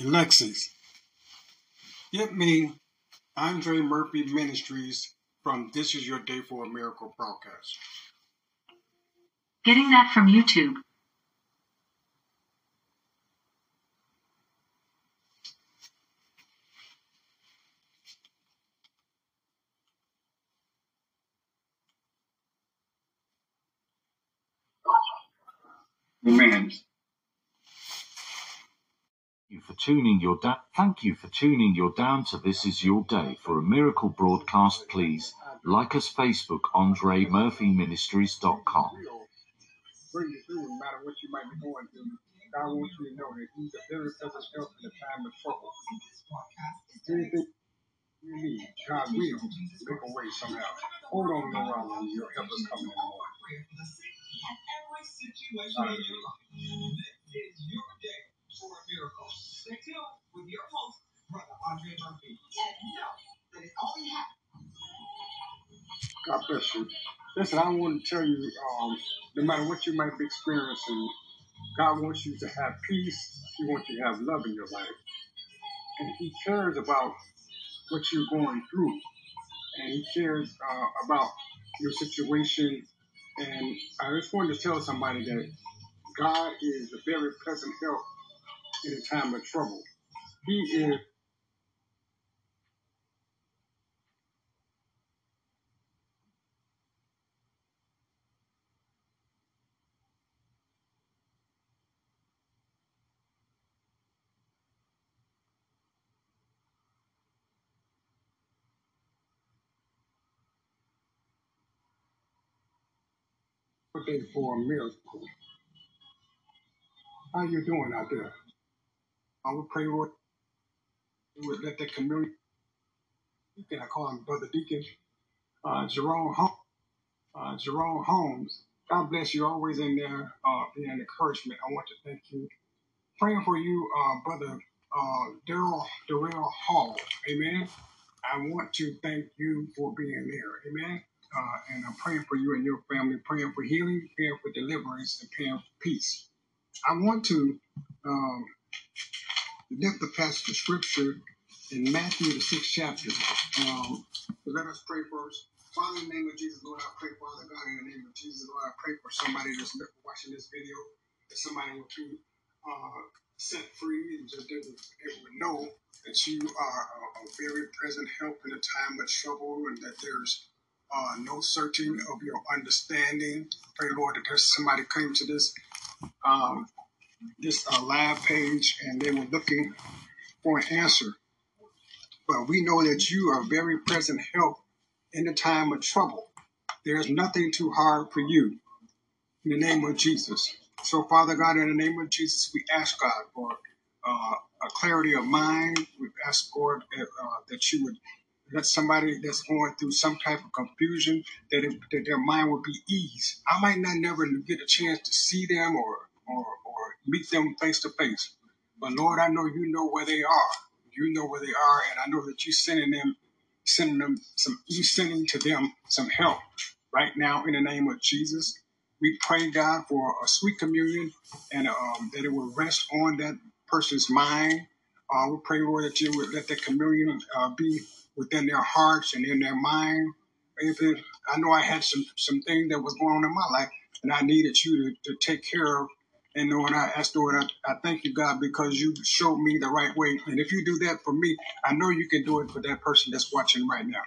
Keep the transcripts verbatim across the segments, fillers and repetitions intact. in Lexington. Get me Andre Murphy Ministries from This Is Your Day for a Miracle broadcast. Getting that from YouTube. Amen. You for tuning your da- Thank you for tuning your down to This Is Your Day for a Miracle broadcast. Please like us Facebook, Andre Murphy Ministries dot com. Bring you through, no matter what you might be going through. God wants you to know that He's a very present help in the time of trouble. Anything you need, God will make a way somehow. Hold on, no problem. Your help is coming in the morning. Hallelujah. This is your day for a miracle. Stay tuned with your host, Brother Andre Murphy. And know that it only happens. God bless you. Listen, I want to tell you, um, no matter what you might be experiencing, God wants you to have peace. He wants you to have love in your life. And He cares about what you're going through. And He cares uh, about your situation. And I just wanted to tell somebody that God is a very present help in a time of trouble. He is. Day for a miracle. How you doing out there? I would pray with you would let that community deacon, I call him Brother Deacon, uh, Jerome Holmes, uh, Jerome Holmes. God bless you, always in there, uh, being an encouragement. I want to thank you. Praying for you, uh, Brother uh, Daryl Darrell Hall. Amen. I want to thank you for being there. Amen. Uh, and I'm praying for you and your family, praying for healing, praying for deliverance, and praying for peace. I want to um, lift the passage of Scripture in Matthew, the sixth chapter. Um, let us pray first. Father, in the name of Jesus, Lord, I pray, Father God, in the name of Jesus, Lord, I pray for somebody that's watching this video, that somebody will be uh, set free, and just they will, they will know that you are a, a very present help in a time of trouble, and that there's Uh, no searching of your understanding. Pray, Lord, that there's somebody came to this um, this uh, live page and they were looking for an answer. But we know that you are very present help in the time of trouble. There's nothing too hard for you. In the name of Jesus. So, Father God, in the name of Jesus, we ask God for uh, a clarity of mind. We ask, Lord, that, uh, that you would let somebody that's going through some type of confusion, that, it, that their mind will be eased. I might not never get a chance to see them or, or, or meet them face to face. But, Lord, I know you know where they are. You know where they are, and I know that you're sending them, sending them some, you're sending to them some help right now in the name of Jesus. We pray, God, for a sweet communion and um, that it will rest on that person's mind. Uh, we pray, Lord, that you would let that communion uh, be within their hearts and in their mind. It, I know I had some, some things that was going on in my life, and I needed you to, to take care of. And Lord, I asked, Lord, I, I thank you, God, because you showed me the right way. And if you do that for me, I know you can do it for that person that's watching right now.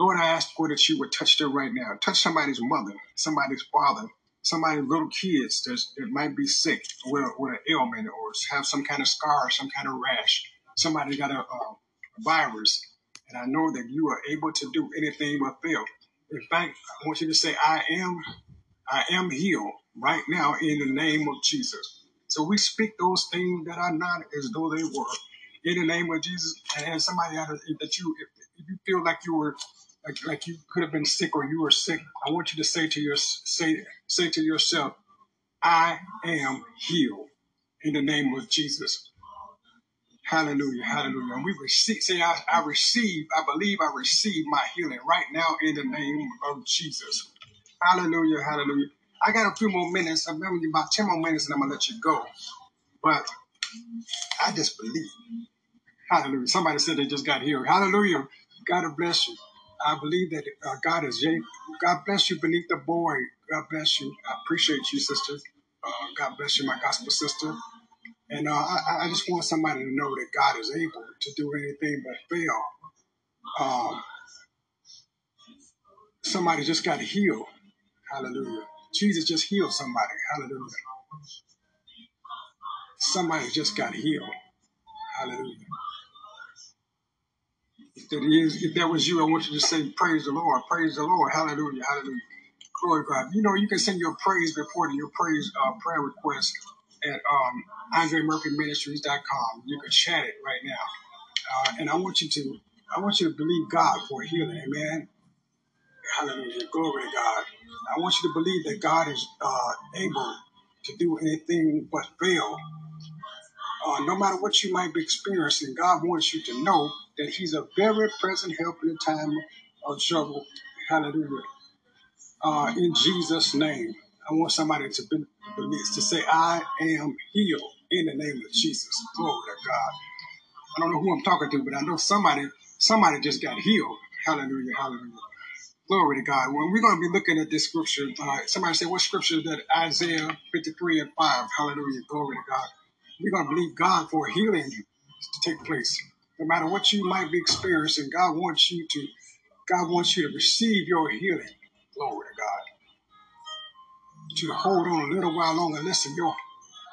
Lord, I ask, Lord, that you would touch them right now. Touch somebody's mother, somebody's father, somebody's little kids that might be sick with, with an ailment or have some kind of scar, some kind of rash. Somebody got a, a virus. And I know that you are able to do anything but fail. In fact, I want you to say, I am, I am healed right now in the name of Jesus. So we speak those things that are not as though they were in the name of Jesus. And somebody out that you, if you feel like you were, like, like you could have been sick or you were sick, I want you to say to your, say, say to yourself, I am healed in the name of Jesus. Hallelujah, hallelujah. And we receive, say, I, I receive, I believe I receive my healing right now in the name of Jesus. Hallelujah, hallelujah. I got a few more minutes. I'm giving you about ten more minutes and I'm going to let you go. But I just believe. Hallelujah. Somebody said they just got healed. Hallelujah. God bless you. I believe that uh, God is able. God bless you, Benita Boy. God bless you. I appreciate you, sister. Uh, God bless you, my gospel sister. And uh, I, I just want somebody to know that God is able to do anything but fail. Um, somebody just got healed. Hallelujah. Jesus just healed somebody. Hallelujah. Somebody just got healed. Hallelujah. If that is, if that was you, I want you to say, praise the Lord, praise the Lord, hallelujah, hallelujah, glory to God. You know, you can send your praise report and your praise uh, prayer request at um, Andre Murphy Ministries dot com. You can chat it right now, uh, and I want you to, I want you to believe God for healing, amen. Hallelujah, glory to God. I want you to believe that God is uh, able to do anything but fail. Uh, no matter what you might be experiencing, God wants you to know that he's a very present help in the time of trouble. Hallelujah. Uh, in Jesus' name, I want somebody to be, to say, I am healed in the name of Jesus. Glory to God. I don't know who I'm talking to, but I know somebody, somebody just got healed. Hallelujah, hallelujah. Glory to God. Well, we're going to be looking at this scripture. Uh, somebody say, what scripture is that? Isaiah fifty-three and five. Hallelujah, glory to God. We're going to believe God for healing to take place. No matter what you might be experiencing, God wants you to, God wants you to receive your healing. Glory to God. To hold on a little while longer. Listen, your,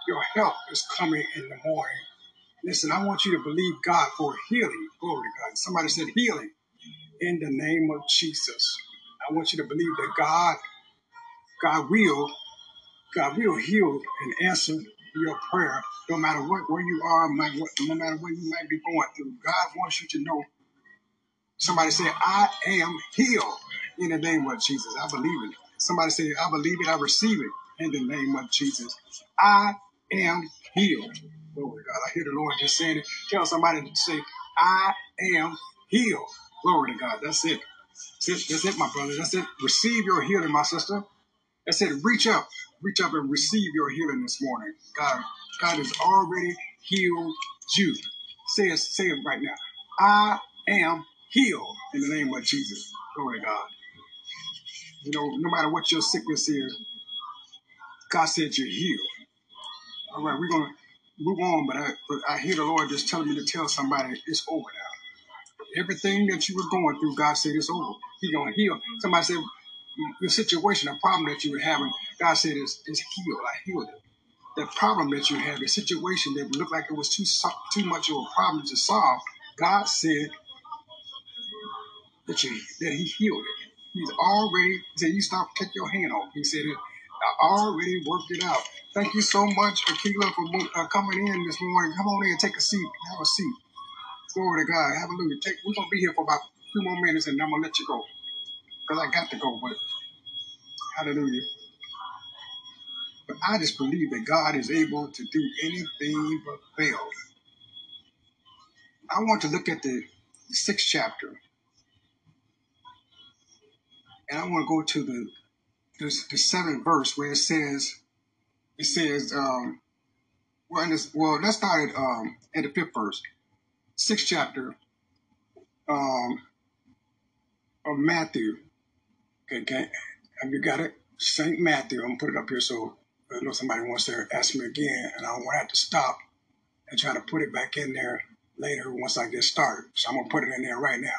your help is coming in the morning. Listen, I want you to believe God for healing. Glory to God. Somebody said healing in the name of Jesus. I want you to believe that God, God will, God will heal and answer your prayer, no matter what, where you are, no matter what you might be going through. God wants you to know. Somebody say, I am healed in the name of Jesus. I believe it. Somebody say, I believe it. I receive it in the name of Jesus. I am healed. Glory to God. I hear the Lord just saying it. Tell somebody to say, I am healed. Glory to God. That's it. That's it, That's it my brother. That's it. Receive your healing, my sister. That's it. Reach up. Reach up and receive your healing this morning. God, God has already healed you. Say it, say it right now. I am healed in the name of Jesus. Glory to God. You know, no matter what your sickness is, God said you're healed. All right, we're going to move on, but I, but I hear the Lord just telling me to tell somebody it's over now. Everything that you were going through, God said it's over. He's going to heal. Somebody said, your situation, a problem that you were having, God said is, is healed. I healed it. The problem that you had, the situation that looked like it was too too much of a problem to solve, God said that, you, that he healed it. He's already, he said, you stop, take your hand off. He said, I already worked it out. Thank you so much, Akila, for uh, coming in this morning. Come on in, take a seat. Have a seat. Glory to God. Hallelujah. Take, we're going to be here for about a few more minutes, and I'm going to let you go. Because I got to go, but hallelujah. But I just believe that God is able to do anything but fail. I want to look at the sixth chapter. And I want to go to the, the, the seventh verse where it says, it says, um, well, and it's, well, let's start at, um, at the fifth verse. Sixth chapter um, of Matthew. Okay, have you got it? Saint Matthew. I'm going to put it up here so I know somebody wants to ask me again, and I don't want to have to stop and try to put it back in there later once I get started. So I'm going to put it in there right now.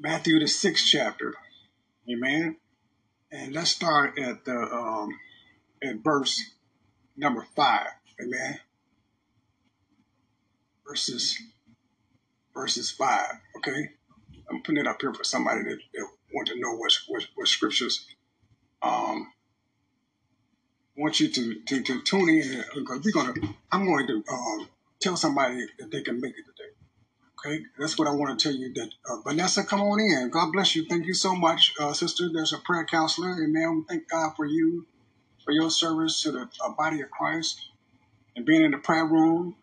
Matthew, the sixth chapter. Amen. And let's start at the um, at verse number five. Amen. Verses, verses five. Okay. I'm putting it up here for somebody that, that want to know what, what, what scriptures. Um, I want you to, to, to tune in because we're gonna. I'm going to um, tell somebody that they can make it today. Okay, that's what I want to tell you. That uh, Vanessa, come on in. God bless you. Thank you so much, uh, sister. There's a prayer counselor. Amen. Thank God for you, for your service to the uh, body of Christ, and being in the prayer room.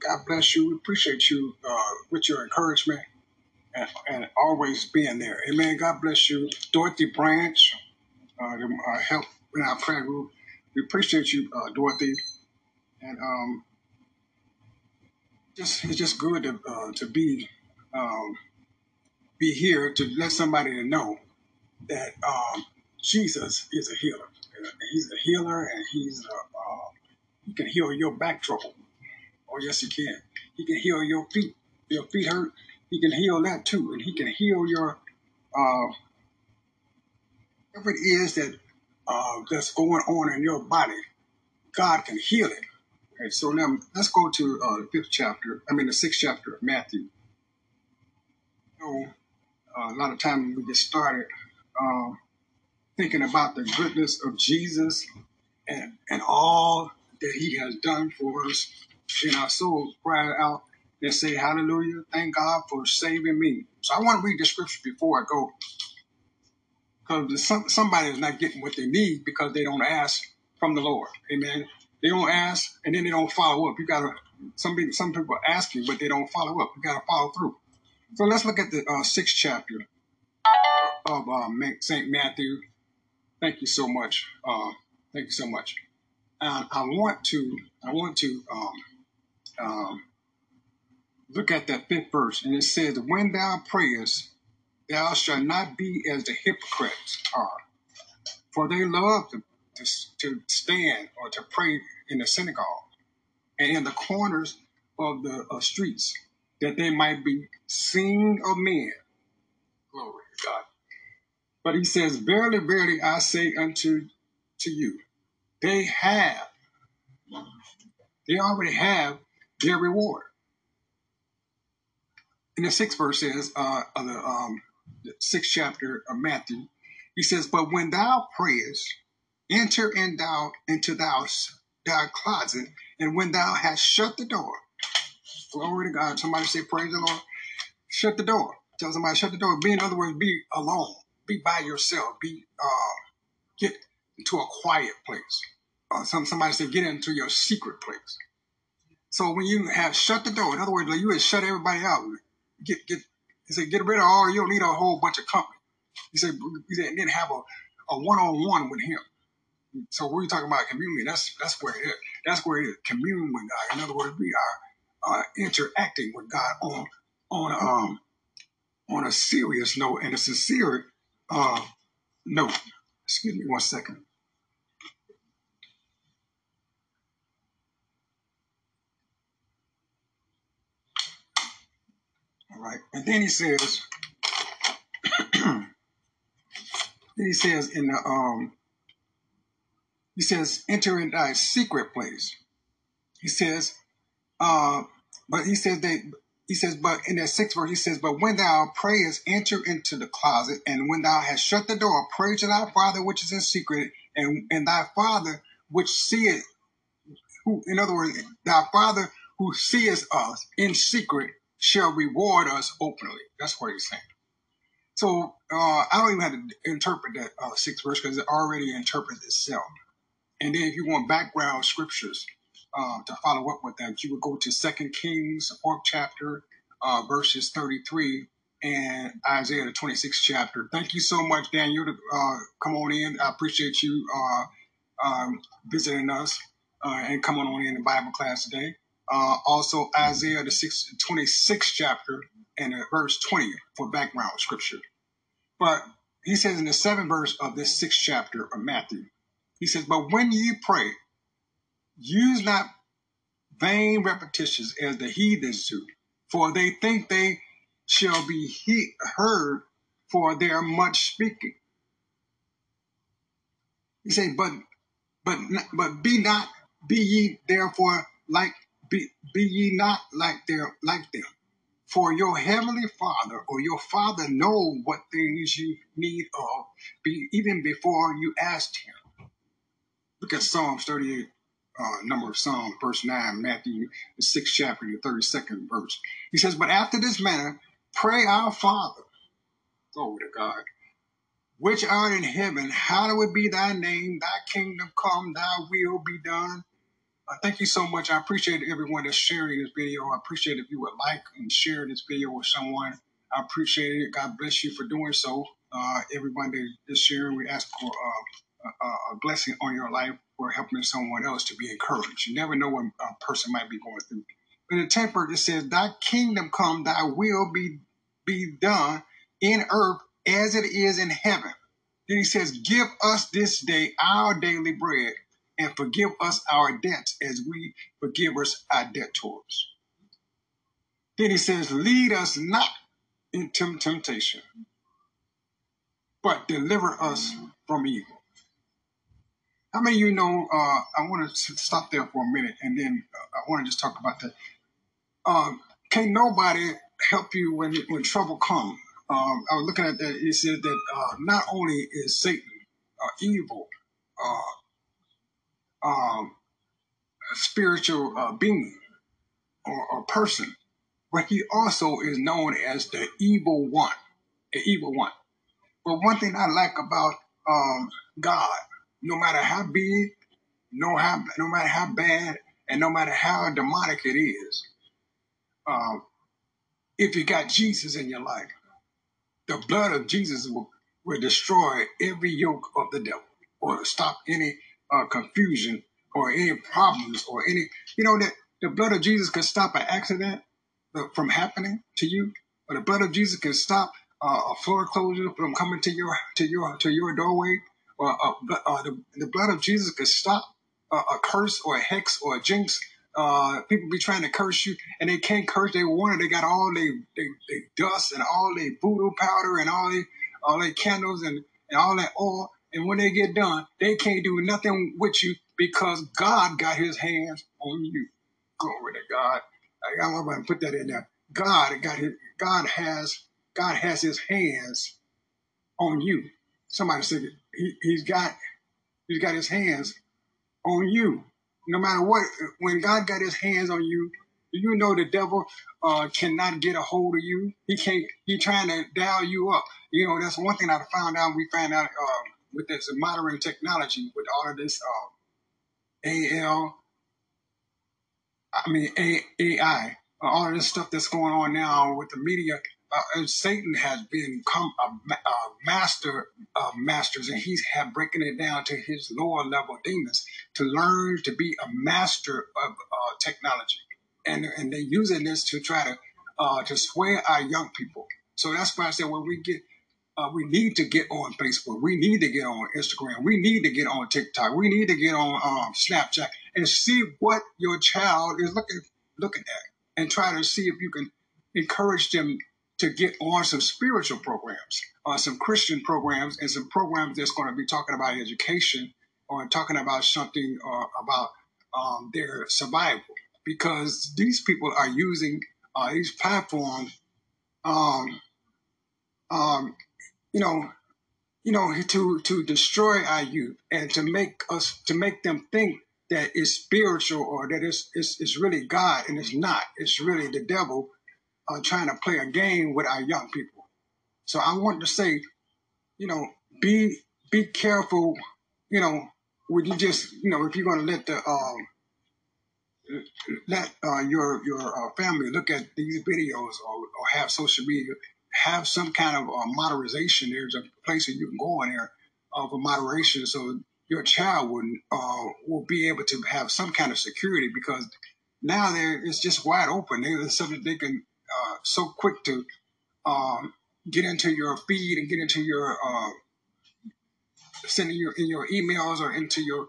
God bless you. We appreciate you uh, with your encouragement. And, and always being there. Amen. God bless you. Dorothy Branch, uh, the, uh, help in our prayer group. We appreciate you, uh, Dorothy. And um, just it's just good to uh, to be um, be here to let somebody to know that um, Jesus is a healer. He's a healer, and he's a, uh, he can heal your back trouble. Oh yes, he can. He can heal your feet. Your feet hurt. He can heal that too, and he can heal your uh, whatever it is that uh, that's going on in your body. God can heal it. Okay, so now let's go to uh, the fifth chapter. I mean, the sixth chapter of Matthew. So uh, a lot of time when we get started uh, thinking about the goodness of Jesus and and all that he has done for us, in our souls cry out and say, "Hallelujah! Thank God for saving me." So I want to read the scripture before I go, because some, somebody is not getting what they need because they don't ask from the Lord. Amen. They don't ask, and then they don't follow up. You gotta some people, some people ask you, but they don't follow up. You gotta follow through. So let's look at the uh, sixth chapter of uh, Saint Matthew. Thank you so much. Uh, thank you so much. And I want to, I want to um, um, look at that fifth verse, and it says, "When thou prayest, thou shalt not be as the hypocrites are, for they love to, to, to stand or to pray in the synagogue and in the corners of the uh, streets, that they might be seen of men." Glory to God. But he says, "Verily, verily, I say unto to you, they have, they already have their reward." In the sixth verse says, uh, of the, um, the sixth chapter of Matthew, he says, "But when thou prayest, enter in thou into thou thy closet, and when thou hast shut the door," glory to God. Somebody say, "Praise the Lord." Shut the door. Tell somebody, shut the door. Be, in other words, be alone. Be by yourself. Be uh, get into a quiet place. Uh, some somebody said, "Get into your secret place." So when you have shut the door, in other words, like you had shut everybody out. Get get. He said, "Get rid of all. You don't need a whole bunch of company." He said, "He said, and then have a a one on one with him." So we're talking about communion. That's that's where it is. That's where it is. Communion with God. In other words, we are. Uh, interacting with God on on um on a serious note and a sincere uh note. Excuse me one second. All right, and then he says, then he says in the um he says, "Enter in thy secret place." He says, uh. But he says they. He says, but in that sixth verse, he says, "But when thou prayest, enter into the closet, and when thou hast shut the door, pray to thy Father which is in secret, and and thy Father which seeth," who, in other words, thy Father who seeth us in secret shall reward us openly. That's what he's saying. So uh, I don't even have to interpret that uh, sixth verse because it already interprets itself. And then if you want background scriptures, Uh, to follow up with that, you would go to Second Kings, the fourth chapter, uh, verses thirty-three, and Isaiah, the twenty-sixth chapter. Thank you so much, Daniel, to uh, come on in. I appreciate you uh, um, visiting us uh, and coming on in the Bible class today. Uh, also, Isaiah, the twenty-sixth chapter, and uh, verse twenty for background scripture. But he says in the seventh verse of this sixth chapter of Matthew, he says, "But when ye pray, use not vain repetitions as the heathens do, for they think they shall be he heard for their much speaking." He said, "But, but, but be not, be ye therefore like be, be ye not like their like them, for your heavenly Father or your Father know what things you need of, be even before you asked him." Look at Psalms thirty-eight. Uh, number of Psalm, verse nine, Matthew, the sixth chapter, the thirty-second verse. He says, "But after this manner, pray our Father," glory to God, "which art in heaven, hallowed be thy name, thy kingdom come, thy will be done." Uh, thank you so much. I appreciate everyone that's sharing this video. I appreciate if you would like and share this video with someone. I appreciate it. God bless you for doing so. Uh, everyone that's sharing, we ask for uh, a, a blessing on your life, or helping someone else to be encouraged. You never know what a person might be going through. in the tenth verse, it says, thy kingdom come, thy will be, be done in earth as it is in heaven. Then he says, give us this day our daily bread, and forgive us our debts as we forgive us our debtors. Then he says, lead us not into temptation, but deliver us from evil. How many of you know, uh, I want to stop there for a minute, and then uh, I want to just talk about that. Um, can't nobody help you when, when trouble comes? Um, I was looking at that. It said that uh, not only is Satan uh, evil, uh, Um, a spiritual uh, being or, or person, but he also is known as the evil one, the evil one. But one thing I like about um, God, no matter how big, no, how, no matter how bad, and no matter how demonic it is, uh, if you got Jesus in your life, the blood of Jesus will, will destroy every yoke of the devil or stop any Uh, confusion or any problems or any, you know, that the blood of Jesus can stop an accident from happening to you, or the blood of Jesus can stop uh, a foreclosure from coming to your to your to your doorway, or uh, uh, the, the blood of Jesus can stop uh, a curse or a hex or a jinx. Uh, people be trying to curse you and they can't curse. They want it. They got all they they, they dust and all they voodoo powder and all they all they candles and, and all that oil. And when they get done, they can't do nothing with you because God got his hands on you. Glory to God. I gotta go and put that in there. God got his, God has God has his hands on you. Somebody said he, he's got he's got his hands on you. No matter what, when God got his hands on you, you know the devil uh, cannot get a hold of you. He can't. He's trying to dial you up. You know, that's one thing I found out. We found out. Uh, with this modern technology, with all of this uh, A I, uh, all of this stuff that's going on now with the media, uh, and Satan has become a, a master of masters, and he's have breaking it down to his lower level demons to learn to be a master of uh, technology. And, and they're using this to try to, uh, to sway our young people. So that's why I said, when we get, Uh, we need to get on Facebook. We need to get on Instagram. We need to get on TikTok. We need to get on um, Snapchat and see what your child is looking looking at, and try to see if you can encourage them to get on some spiritual programs, uh, some Christian programs, and some programs that's going to be talking about education or talking about something or about um, their survival. Because these people are using uh, these platforms. Um, um, You know, you know, to to destroy our youth and to make us to make them think that it's spiritual or that it's it's, it's really God, and it's not. It's really the devil uh, trying to play a game with our young people. So I want to say, you know, be be careful. You know, when you just you know if you're going to let the um, let uh, your your uh, family look at these videos or, or have social media. Have some kind of uh, moderation. There's a place that you can go in there uh, for moderation, so your child will uh, will be able to have some kind of security. Because now there it's just wide open. There's something they can uh, so quick to um, get into your feed and get into your uh, sending your in your emails or into your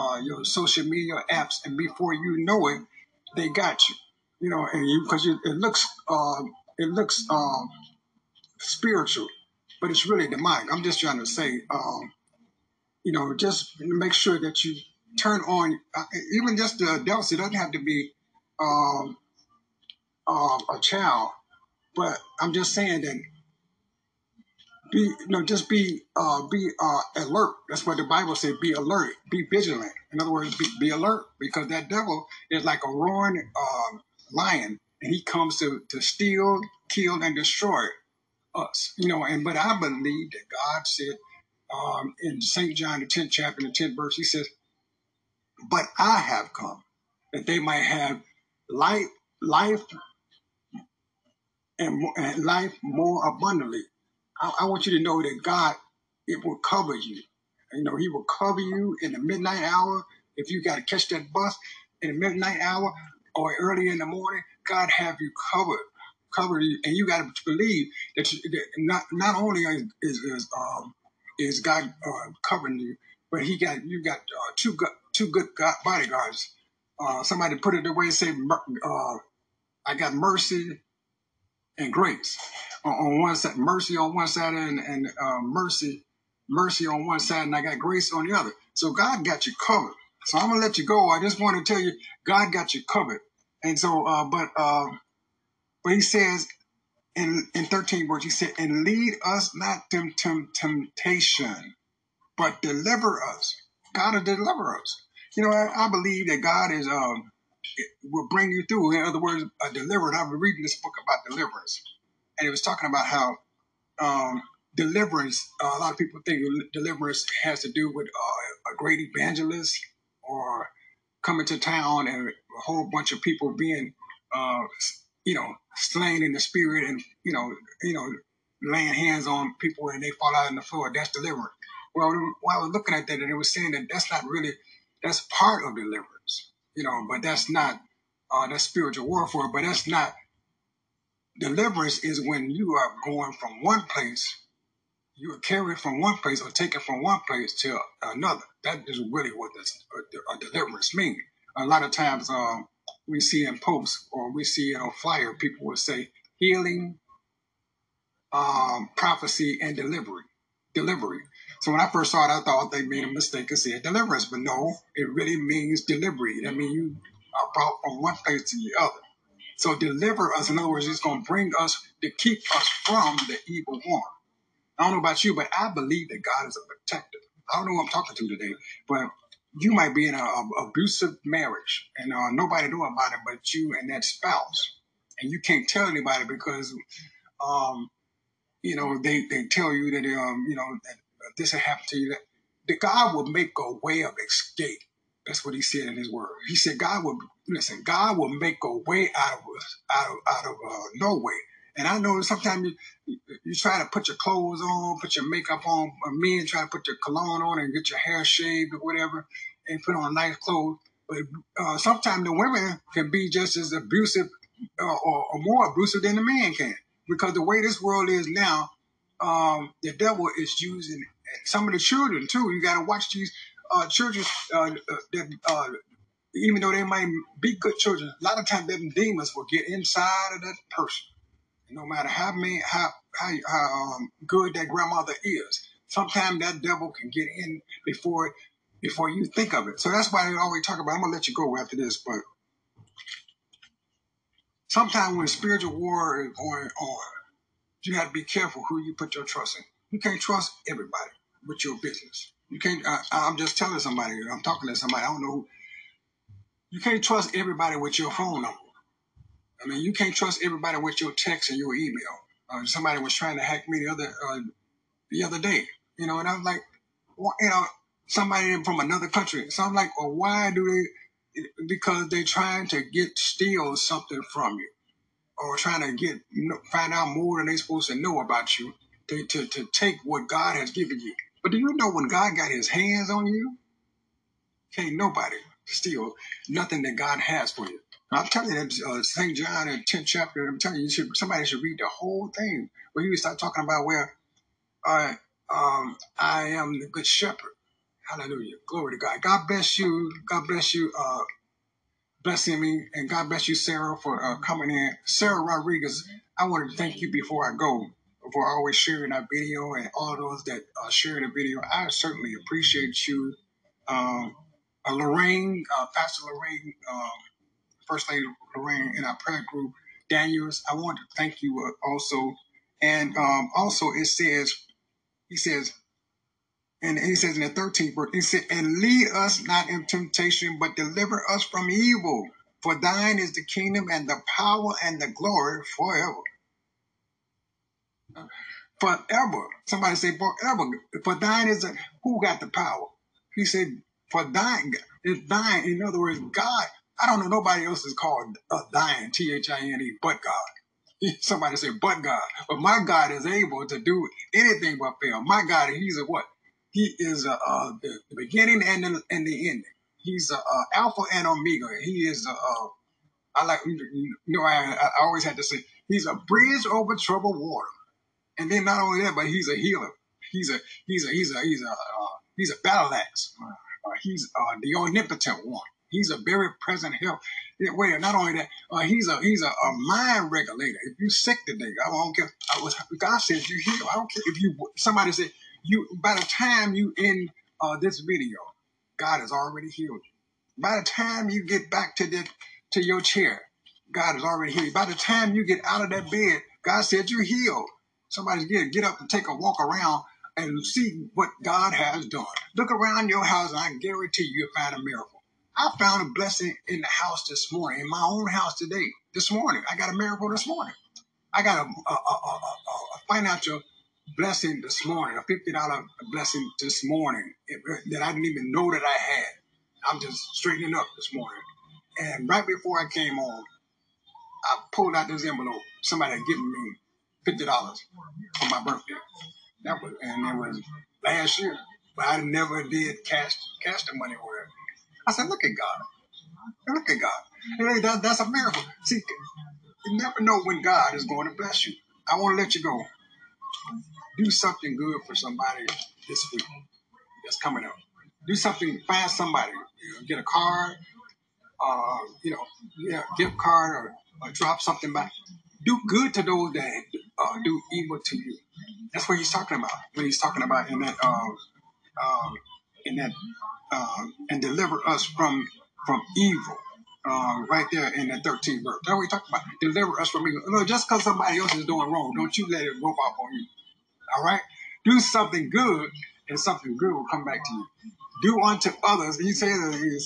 uh, your social media apps, and before you know it, they got you. You know, and you because it looks uh, it looks. Um, spiritual, but it's really demonic. I'm just trying to say, um, you know, just make sure that you turn on, uh, even just the adults. It doesn't have to be um, uh, a child, but I'm just saying that be, you know, just be, uh, be uh, alert. That's what the Bible said, be alert, be vigilant. In other words, be, be alert, because that devil is like a roaring uh, lion, and he comes to, to steal, kill, and destroy us, you know, and but I believe that God said um, in Saint John, the tenth chapter, the tenth verse, he says, but I have come that they might have life, life, and, and life more abundantly. I, I want you to know that God, it will cover you. You know, he will cover you in the midnight hour. If you got to catch that bus in the midnight hour, or early in the morning, God have you covered. Covered you, and you got to believe that, you, that not not only is is um is God uh, covering you, but He got you got uh, two good two good God bodyguards. Uh, somebody put it away and say, uh, "I got mercy and grace on, on one side, mercy on one side, and and uh, mercy mercy on one side, and I got grace on the other." So God got you covered. So I'm gonna let you go. I just want to tell you, God got you covered. And so, uh, but. Uh, But He says in, in thirteen words, He said, and lead us not to temptation, but deliver us. God will deliver us. You know, I, I believe that God is um, will bring you through. In other words, uh, delivered. I've been reading this book about deliverance, and it was talking about how um, deliverance, uh, a lot of people think deliverance has to do with uh, a great evangelist or coming to town and a whole bunch of people being uh you know, slain in the spirit and, you know, you know, laying hands on people and they fall out on the floor. That's deliverance. Well, while I was looking at that, and it was saying that that's not really, that's part of deliverance, you know, but that's not, uh, that's spiritual warfare, but that's not, deliverance is when you are going from one place, you are carried from one place or taken from one place to another. That is really what that's, a, a deliverance means. A lot of times, um, we see in posts or we see on flyer, people would say healing, um, prophecy, and delivery. Delivery. So when I first saw it, I thought they made a mistake and said deliverance, but no, it really means delivery. I mean, you are brought from one place to the other. So deliver us, in other words, it's going to bring us to keep us from the evil one. I don't know about you, but I believe that God is a protector. I don't know who I'm talking to today, but you might be in an abusive marriage and uh, nobody know about it but you and that spouse. And you can't tell anybody because, um, you know, they, they tell you that, um, you know, that this will happen to you. That God will make a way of escape. That's what He said in His word. He said, God will, listen, God will make a way out of, out of, out of uh, no way. And I know sometimes you, you try to put your clothes on, put your makeup on, or men try to put your cologne on and get your hair shaved or whatever and put on nice clothes. But uh, sometimes the women can be just as abusive uh, or, or more abusive than the man can. Because the way this world is now, um, the devil is using some of the children, too. You got to watch these uh, children uh, that uh, even though they might be good children, a lot of times them demons will get inside of that person. No matter how man, how how, how um, good that grandmother is, sometimes that devil can get in before before you think of it. So that's why I always talk about. I'm gonna let you go after this, but sometimes when spiritual war is going on, you have to be careful who you put your trust in. You can't trust everybody with your business. You can't. I, I'm just telling somebody. I'm talking to somebody. I don't know who. You can't trust everybody with your phone number. I mean, you can't trust everybody with your text and your email. Uh, somebody was trying to hack me the other uh, the other day, you know, and I was like, well, you know, somebody from another country. So I'm like, well, why do they? Because they're trying to get steal something from you, or trying to get find out more than they're supposed to know about you to to, to take what God has given you. But do you know when God got His hands on you, can't nobody steal nothing that God has for you. I'm telling you, uh, Saint John in tenth chapter, I'm telling you, you should, somebody should read the whole thing where he would start talking about where uh, um, I am the good shepherd. Hallelujah. Glory to God. God bless you. God bless you, uh, blessing me. And God bless you, Sarah, for uh, coming in. Sarah Rodriguez, I want to thank you before I go for always sharing our video and all those that uh, share the video. I certainly appreciate you. Um, uh, Lorraine, uh, Pastor Lorraine, um, First Lady Lorraine in our prayer group, Daniels, I want to thank you also. And um, also it says, he says, and he says in the thirteenth verse, he said, and lead us not in temptation, but deliver us from evil. For thine is the kingdom and the power and the glory forever. Forever. Somebody say forever. For thine is, the, who got the power? He said, for thine, it's thine. In other words, God. I don't know nobody else is called uh, thine, T H I N E, but God. Somebody said, but God. But my God is able to do anything but fail. My God, he's a what? He is a, uh, the, the beginning and the, and the ending. He's a, uh, Alpha and Omega. He is a, uh, I like, you know, I, I always had to say, he's a bridge over troubled water. And then not only that, but he's a healer. He's a, he's a, he's a, he's a, uh, he's a battle axe. Uh, he's uh, the omnipotent one. He's a very present help. Well, not only that, uh, he's a he's a, a mind regulator. If you're sick today, I don't care. I was, God says you heal. I don't care if you. Somebody said you. By the time you end uh, this video, God has already healed you. By the time you get back to the to your chair, God has already healed you. By the time you get out of that bed, God said you're healed. Somebody's get get up and take a walk around and see what God has done. Look around your house, and I guarantee you, you'll find a miracle. I found a blessing in the house this morning, in my own house today. This morning, I got a miracle this morning. I got a, a, a, a, a financial blessing this morning, a fifty dollar blessing this morning that I didn't even know that I had. I'm just straightening up this morning. And right before I came on, I pulled out this envelope. Somebody had given me fifty dollars for my birthday. That was, and it was last year, but I never did cash, cash the money away. I said, look at God. Look at God. Hey, that, that's a miracle. See, you never know when God is going to bless you. I want to let you go. Do something good for somebody this week that's coming up. Do something, find somebody. You know, get a card, uh, you know, yeah, gift card, or, or drop something by. Do good to those that uh, do evil to you. That's what he's talking about. What he's talking about in that, um, um, in that, Uh, and deliver us from from evil, uh, right there in the thirteenth verse. That's what we talk about. Deliver us from evil. No, just because somebody else is doing wrong, don't you let it rope off on you. All right? Do something good, and something good will come back to you. Do unto others. He says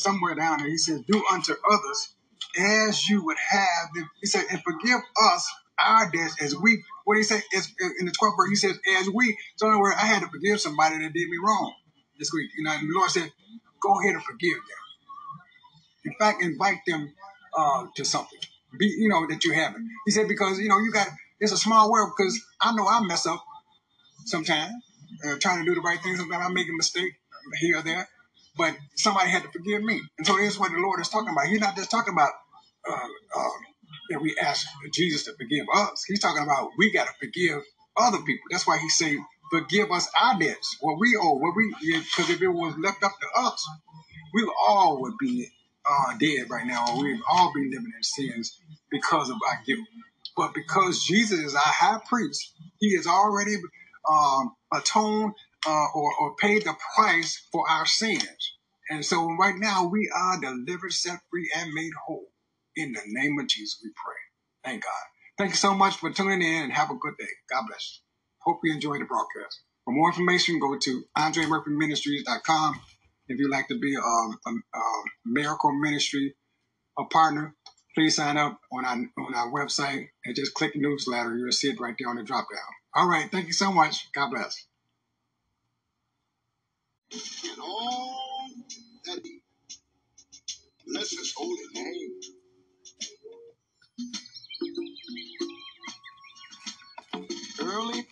somewhere down there, he says, do unto others as you would have them. He said, and forgive us our debts as we, what did he say? As, in the twelfth verse, he says, as we. So in other words, I had to forgive somebody that did me wrong this week. You know, and the Lord said, go ahead and forgive them. In fact, invite them uh, to something. Be, you know, that you haven't. He said, because, you know, you got, it's a small world, because I know I mess up sometimes, uh, trying to do the right thing. Sometimes I make a mistake here or there, but somebody had to forgive me. And so that's what the Lord is talking about. He's not just talking about uh, uh, that we ask Jesus to forgive us. He's talking about we got to forgive other people. That's why he's saying, forgive us our debts, what we owe, what we, because if it was left up to us, we would all would be uh, dead right now, or we would all be living in sins because of our guilt. But because Jesus is our high priest, he has already um, atoned uh, or, or paid the price for our sins. And so right now we are delivered, set free, and made whole. In the name of Jesus we pray. Thank God. Thank you so much for tuning in, and have a good day. God bless you. Hope you enjoy the broadcast. For more information, go to Andre Murphy Ministries dot com. If you'd like to be a, a, a miracle ministry, a partner, please sign up on our, on our website and just click newsletter. You'll see it right there on the drop down. All right. Thank you so much. God bless. And all that bless his holy name. Early.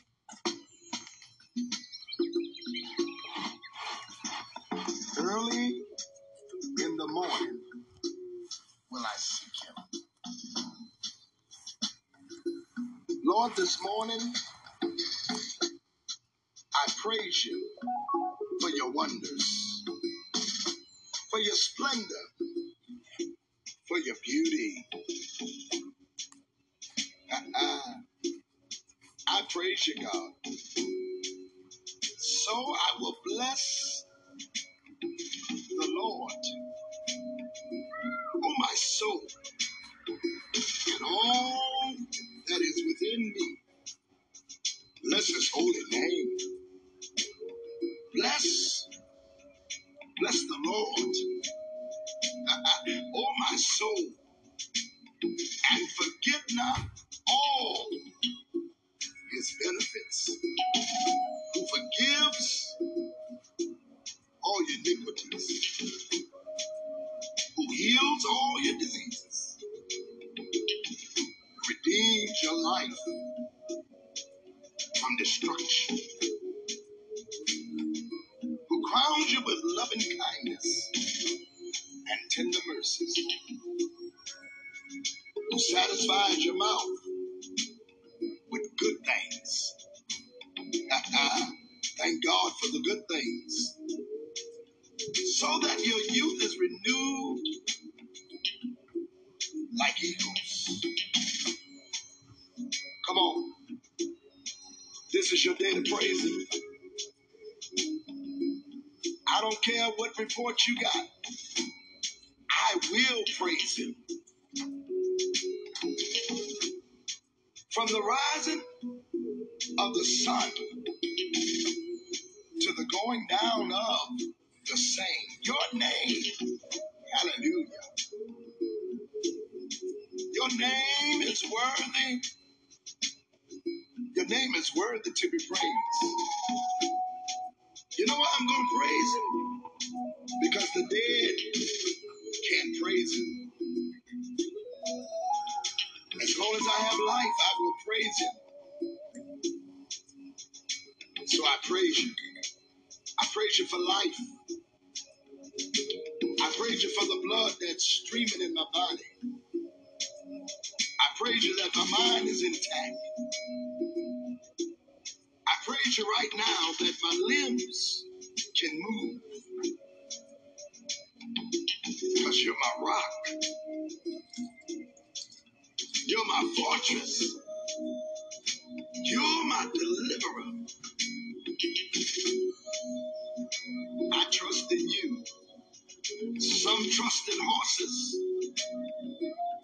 Early in the morning will I seek him. Lord, this morning, I praise you for your wonders, for your splendor, for your beauty. I praise you, God. So I will bless the Lord, oh my soul, and all that is within me, bless his holy name. Bless, bless the Lord, oh my soul, and forget not all his benefits, who forgives all your iniquities, who heals all your diseases, redeems your life from destruction, who crowns you with loving kindness and tender mercies, satisfies your mouth with good things. Thank God for the good things. So that your youth is renewed like eagles. Come on. This is your day to praise Him. I don't care what report you got. I will praise Him. From the rising of the sun to the going down of the same, your name, hallelujah, your name is worthy, your name is worthy to be praised. You know what? I'm going to praise Him because the dead can't praise Him. As long as I have life, I will praise Him. So I praise You. I praise You for life. I praise You for the blood that's streaming in my body. I praise You that my mind is intact. I praise You right now that my limbs can move. Because You're my rock. You're my fortress. You're my deliverer. I trust in You. Some trust in horses.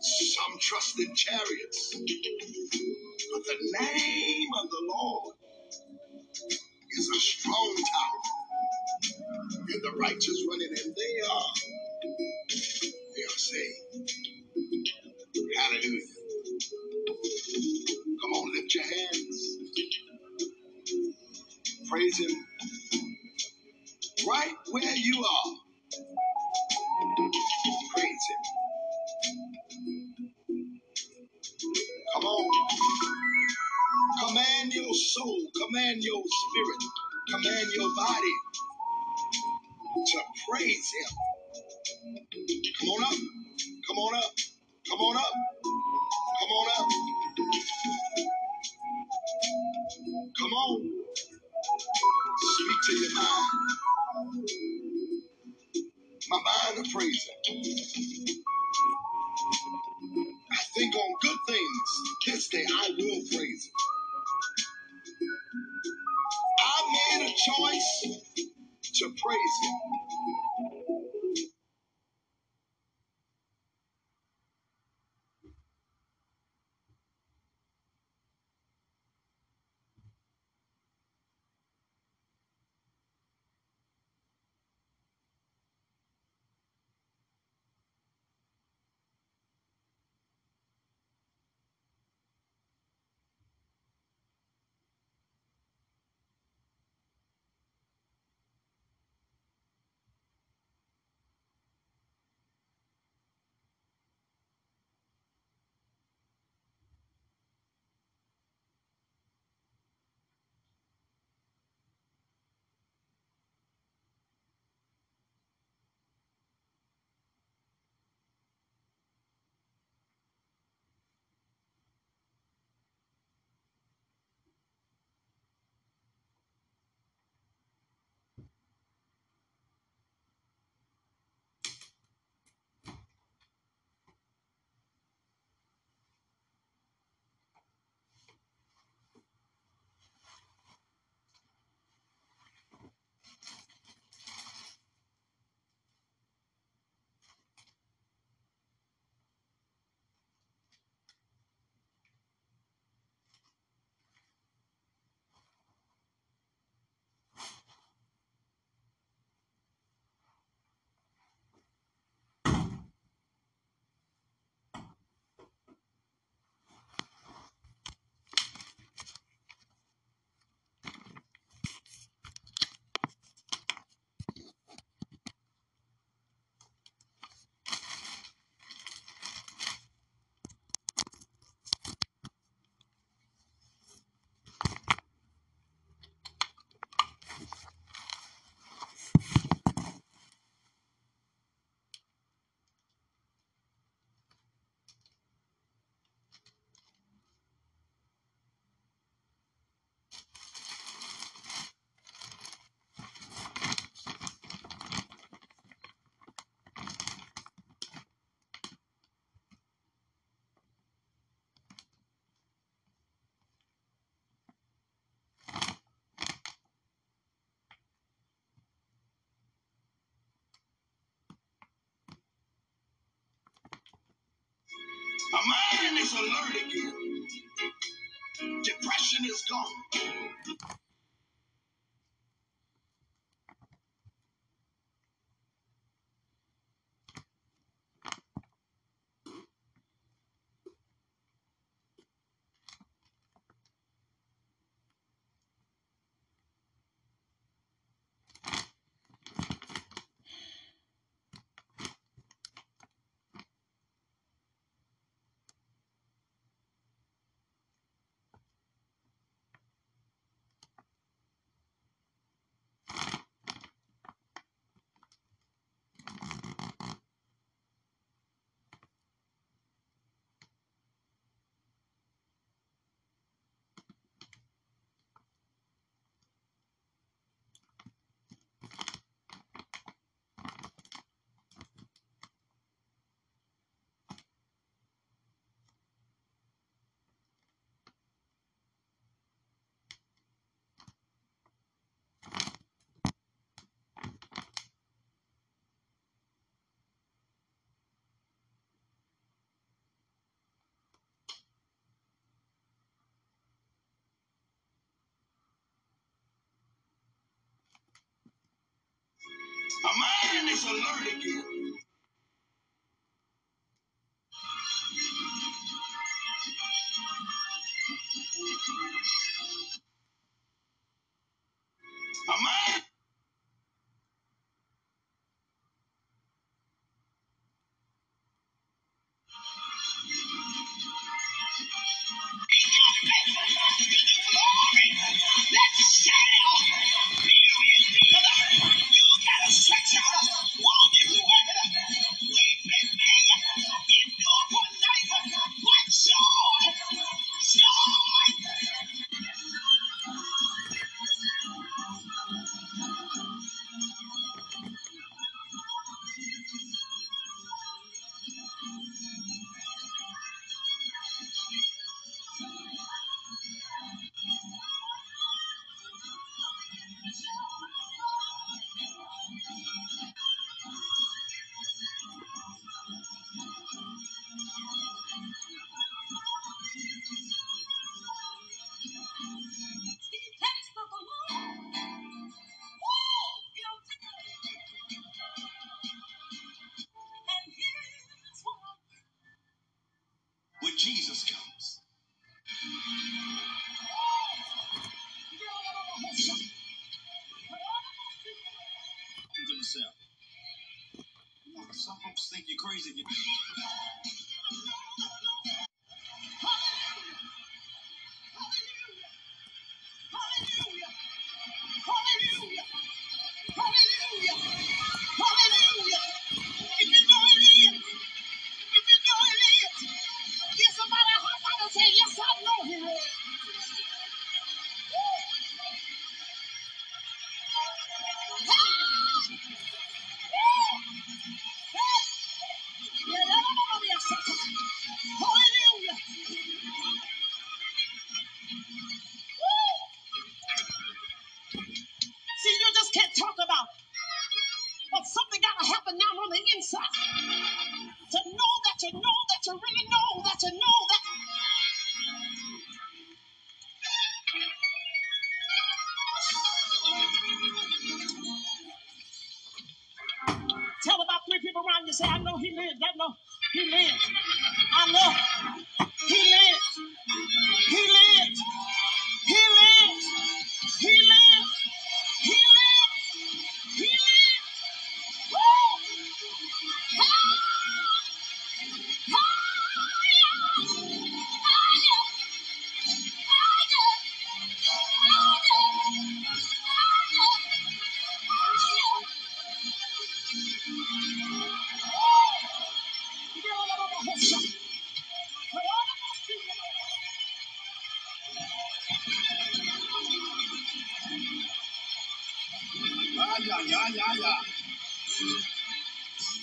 Some trust in chariots. But the name of the Lord is a strong tower. And the righteous run in, and they are, they are saved. Hallelujah. Come on, lift your hands. Praise Him right where you are. Praise Him. Come on. Command your soul, command your spirit, command your body to praise Him. Come on up. Come on up. Come on up. Come on up. Come on. Speak to your mind. My mind to praise Him. I think on good things. This day I will praise Him. I made a choice to praise Him. My mind is alert again. Depression is gone. My mind is alert again. My mind. Let's shout! Stretch out a long and weapon. We've been made in North or Night. What joy! Joy! Jesus comes. To himself. Some folks think you're crazy.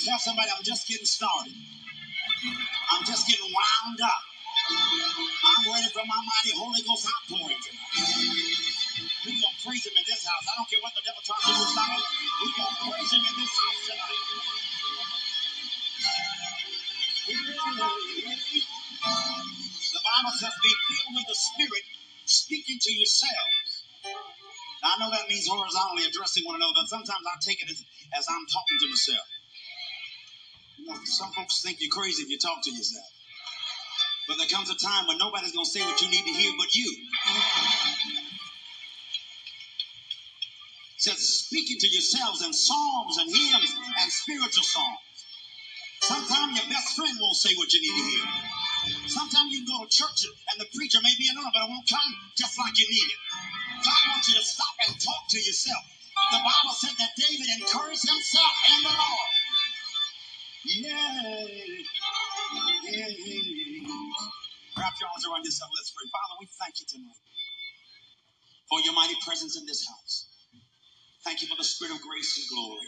Tell somebody I'm just getting started. I'm just getting wound up. I'm ready for my mighty Holy Ghost outpouring tonight. We're going to praise him in this house. I don't care what the devil tries to do. We're going to praise him in this house tonight. Spirit speaking to yourselves. Now, I know that means horizontally addressing one another, but sometimes I take it as, as I'm talking to myself. You know, some folks think you're crazy if you talk to yourself. But there comes a time when nobody's going to say what you need to hear but you. It says speaking to yourselves in psalms and hymns and spiritual songs. Sometimes your best friend won't say what you need to hear. Sometimes you go to church and the preacher may be another, but it won't come just like you need it. God wants you to stop and talk to yourself. The Bible said that David encouraged himself in the Lord. Yeah. Yeah. Wrap your arms around yourself. Let's pray. Father, we thank you tonight for your mighty presence in this house. Thank you for the spirit of grace and glory.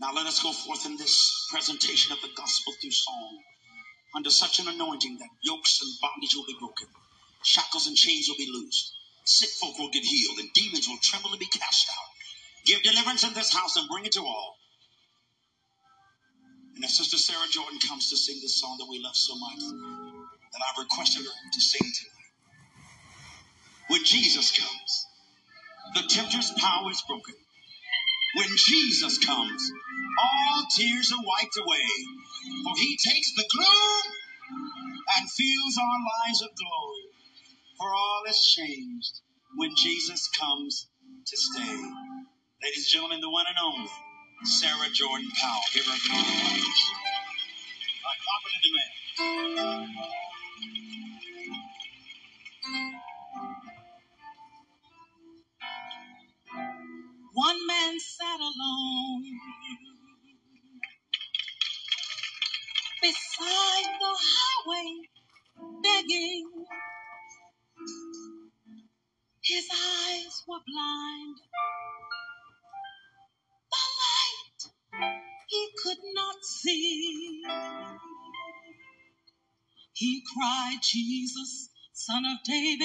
Now let us go forth in this presentation of the gospel through song, under such an anointing that yokes and bondage will be broken, shackles and chains will be loosed, sick folk will get healed, and demons will tremble and be cast out. Give deliverance in this house and bring it to all. And if Sister Sarah Jordan comes to sing this song that we love so much, that I've requested her to sing tonight. When Jesus comes, the tempter's power is broken. When Jesus comes, all tears are wiped away, for he takes the gloom and fills our lives with glory. For all is changed when Jesus comes to stay. Ladies and gentlemen, the one and only Sarah Jordan Powell. Give her a clap. I clap at the demand. One man sat alone beside the highway, begging. His eyes were blind. The light he could not see. He cried, Jesus, Son of David,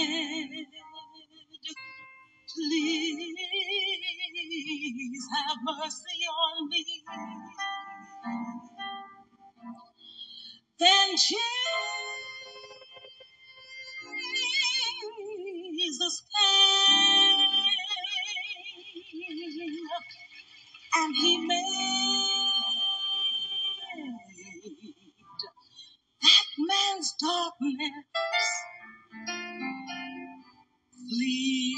please have mercy on me. Then Jesus came, and he made that man's darkness flee.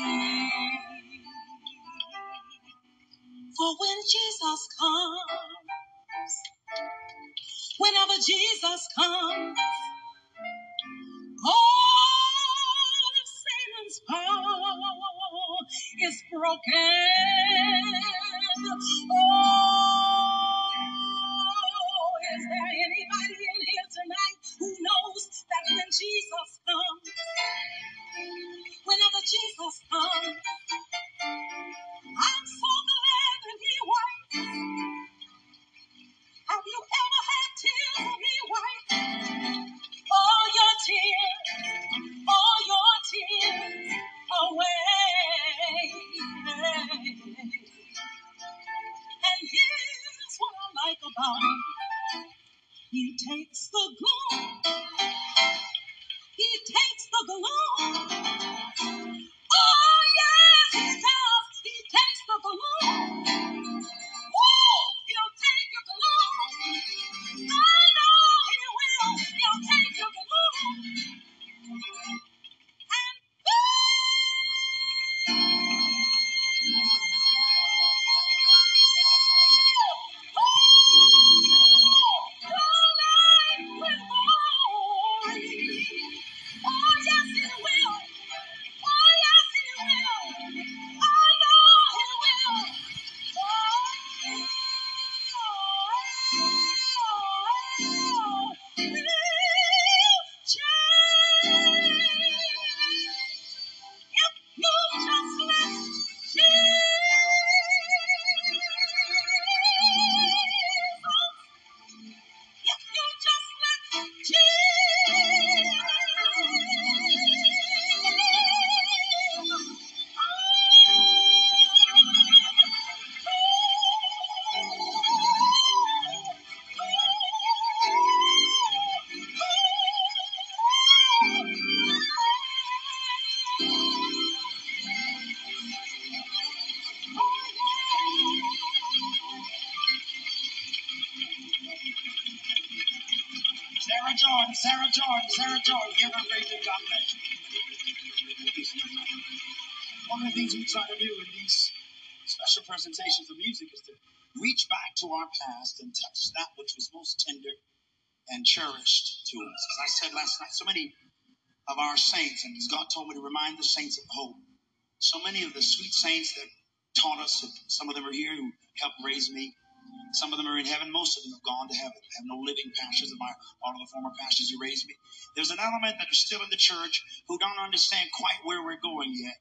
For when Jesus comes, whenever Jesus comes, all of Satan's power is broken. Oh, is there anybody in here tonight who knows that when Jesus comes, whenever Jesus comes, I'm so glad that he wiped. Have you ever had tears that he wiped? All your tears, all your tears away. And here's what I like about him. He takes the gloom. He takes the gloom. Oh, yes, he does. Woo! He'll take your gloom. I know he will. He'll take your gloom. And woo! Woo! Woo! Your life with glory. Oh, yes, he will. Oh, yes, he will. I know he will. Thank you. and Sarah Jordan, give her faith in God bless you. One of the things we try to do in these special presentations of music is to reach back to our past and touch that which was most tender and cherished to us. As I said last night, so many of our saints, and as God told me to remind the saints of hope, so many of the sweet saints that taught us, some of them are here who helped raise me, some of them are in heaven, most of them have gone to heaven, have no living pastors of my, all of the former pastors who raised me. There's an element that are still in the church who don't understand quite where we're going yet.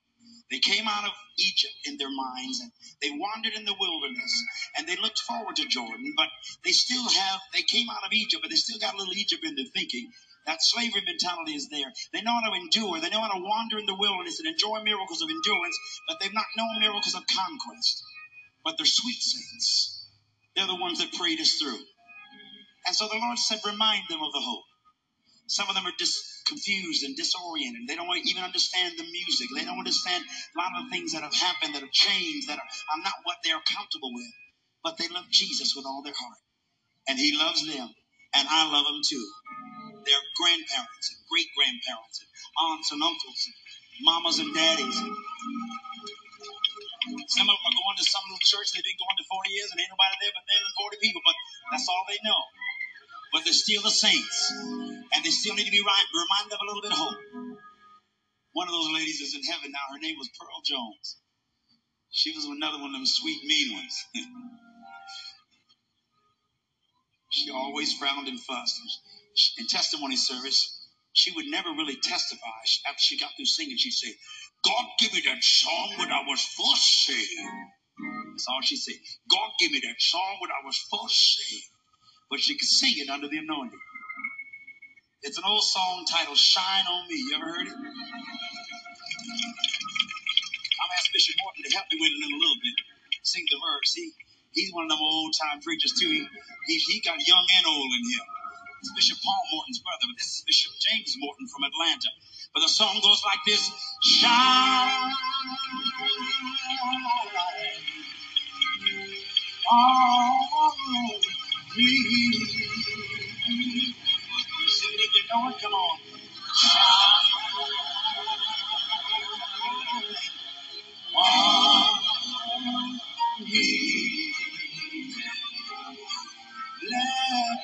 They came out of Egypt in their minds, and they wandered in the wilderness, and they looked forward to Jordan, but they still have, they came out of Egypt, but they still got a little Egypt in their thinking. That slavery mentality is there. They know how to endure. They know how to wander in the wilderness and enjoy miracles of endurance, but they've not known miracles of conquest. But they're sweet saints. They're the ones that prayed us through. And so the Lord said, remind them of the hope. Some of them are dis- confused and disoriented. They don't even understand the music. They don't understand a lot of the things that have happened, that have changed, that are not what they are comfortable with. But they love Jesus with all their heart. And he loves them. And I love them too. Their grandparents and great-grandparents and aunts and uncles and mamas and daddies. And some of them are going to some little church they've been going to forty years and ain't nobody there but them and forty people, but that's all they know. But they're still the saints, and they still need to be right, reminded of a little bit of hope. One of those ladies is in heaven now. Her name was Pearl Jones. She was another one of them sweet, mean ones. She always frowned and fussed. In testimony service, she would never really testify. After she got through singing, she'd say, God give me that song when I was first saved. That's all she'd say. God give me that song when I was first saved. But she could sing it under the anointing. It's an old song titled Shine On Me. You ever heard it? I'm asking Bishop Morton to help me with it in a little bit. Sing the verse. He, he's one of them old-time preachers, too. He, he, he got young and old in him. It's Bishop Paul Morton's brother, but this is Bishop James Morton from Atlanta. But the song goes like this. Shine on me. You see it if you know it? Come on. Shine on me. Let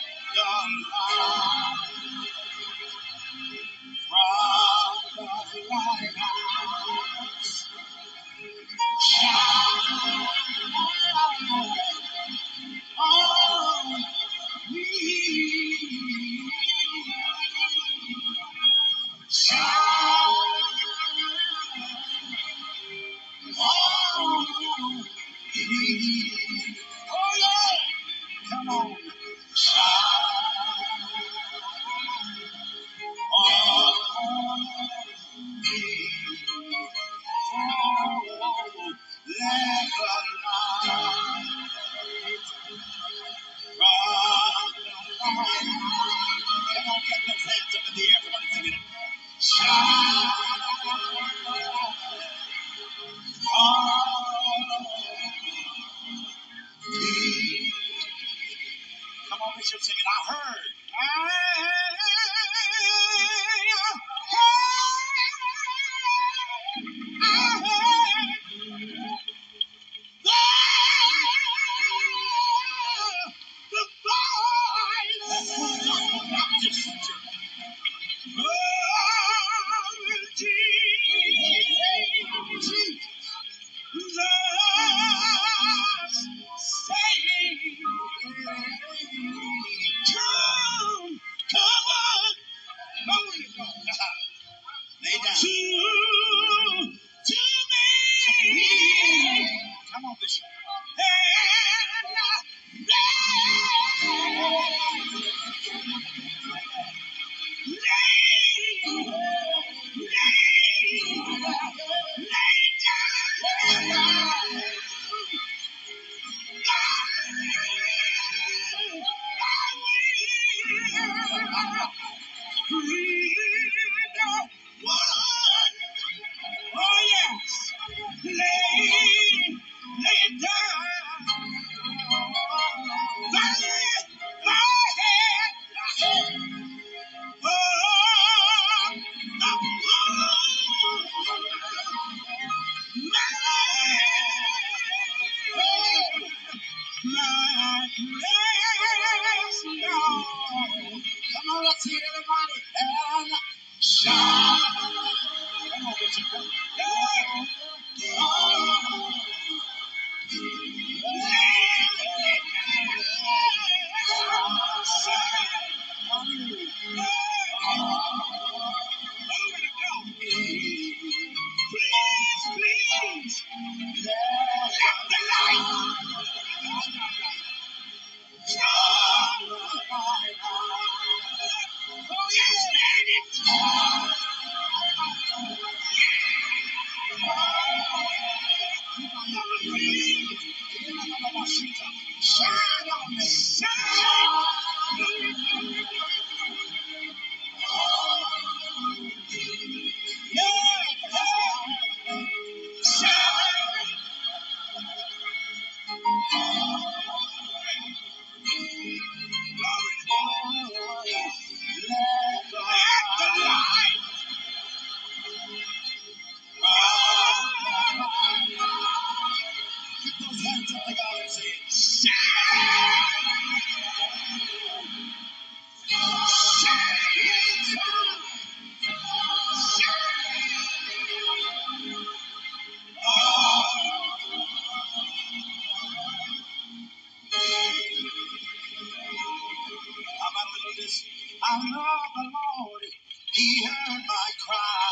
He heard my cry.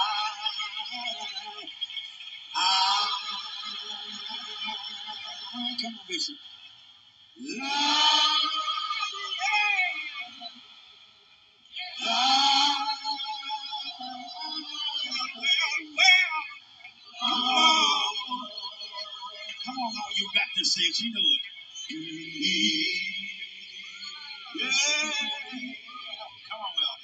I, come on, Bishop. Love, love, well, well, oh. Come on, all you Baptist saints, you know it. Yeah. Come on, Will.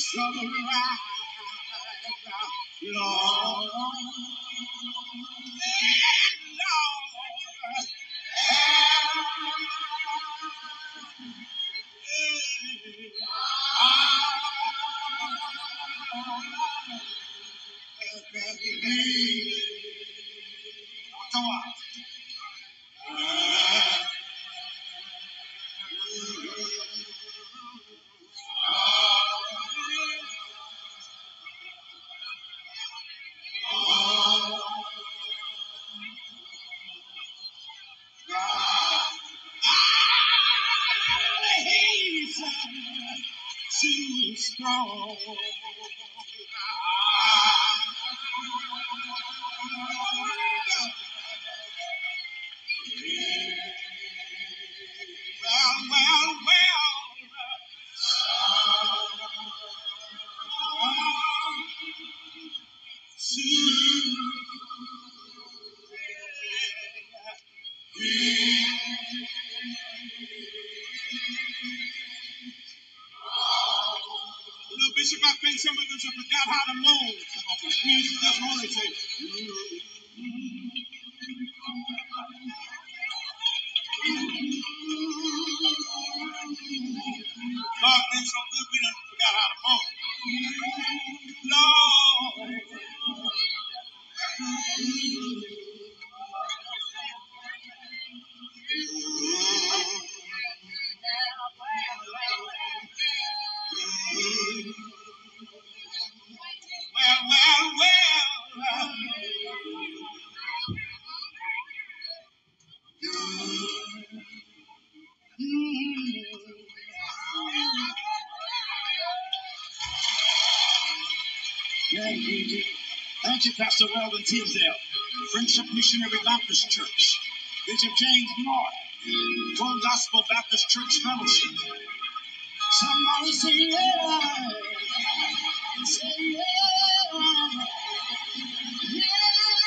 Some of us have forgot how to moan. Jesus just wanted to say, Pastor Weldon Tinsdale, Friendship Missionary Baptist Church, Bishop James Morton, Full Gospel Baptist Church Fellowship. Somebody say yeah, say yeah, yeah,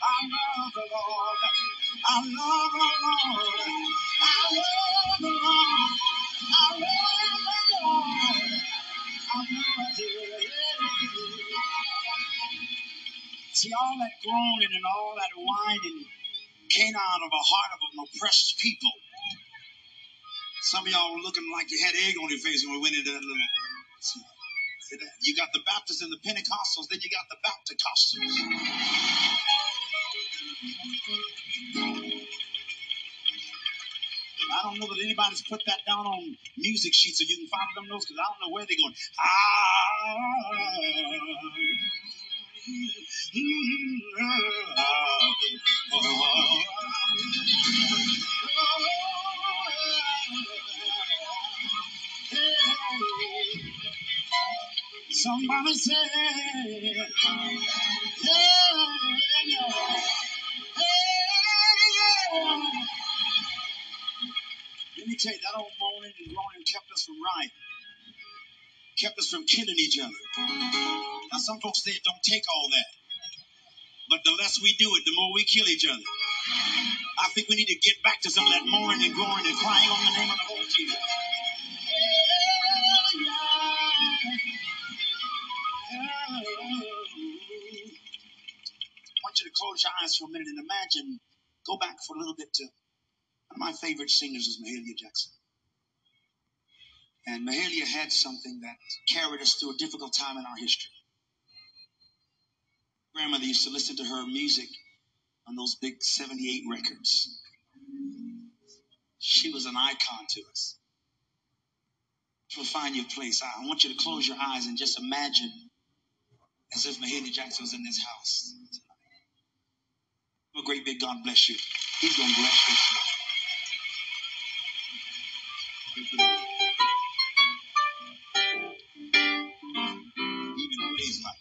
I love the Lord, I love the Lord, I love the Lord, I love the Lord. I love the Lord. See, all that groaning and all that whining came out of a heart of an oppressed people. Some of y'all were looking like you had egg on your face when we went into that little. See, see that? You got the Baptists and the Pentecostals, then you got the Bapticostals. I don't know that anybody's put that down on music sheets so you can find them notes, because I don't know where they're going. Somebody say, hey, hey, hey. Let me tell you, that old moaning and groaning kept us from rioting, kept us from killing each other. Now, some folks say it don't take all that, but the less we do it, the more we kill each other. I think we need to get back to some of that moaning and groaning and crying on the name of the Lord Jesus. want you to close your eyes for a minute and imagine, go back for a little bit to one of my favorite singers was Mahalia Jackson. And Mahalia had something that carried us through a difficult time in our history. Grandmother used to listen to her music on those big seventy-eight records. She was an icon to us. To find your place, I want you to close your eyes and just imagine as if Mahalia Jackson was in this house tonight. A great big God bless you. He's going to bless you. Even praise like.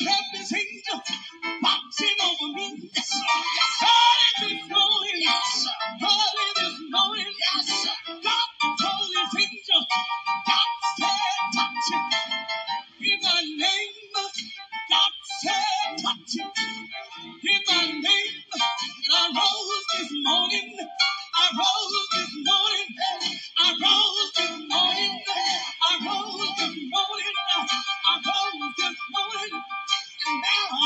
Help is in balance.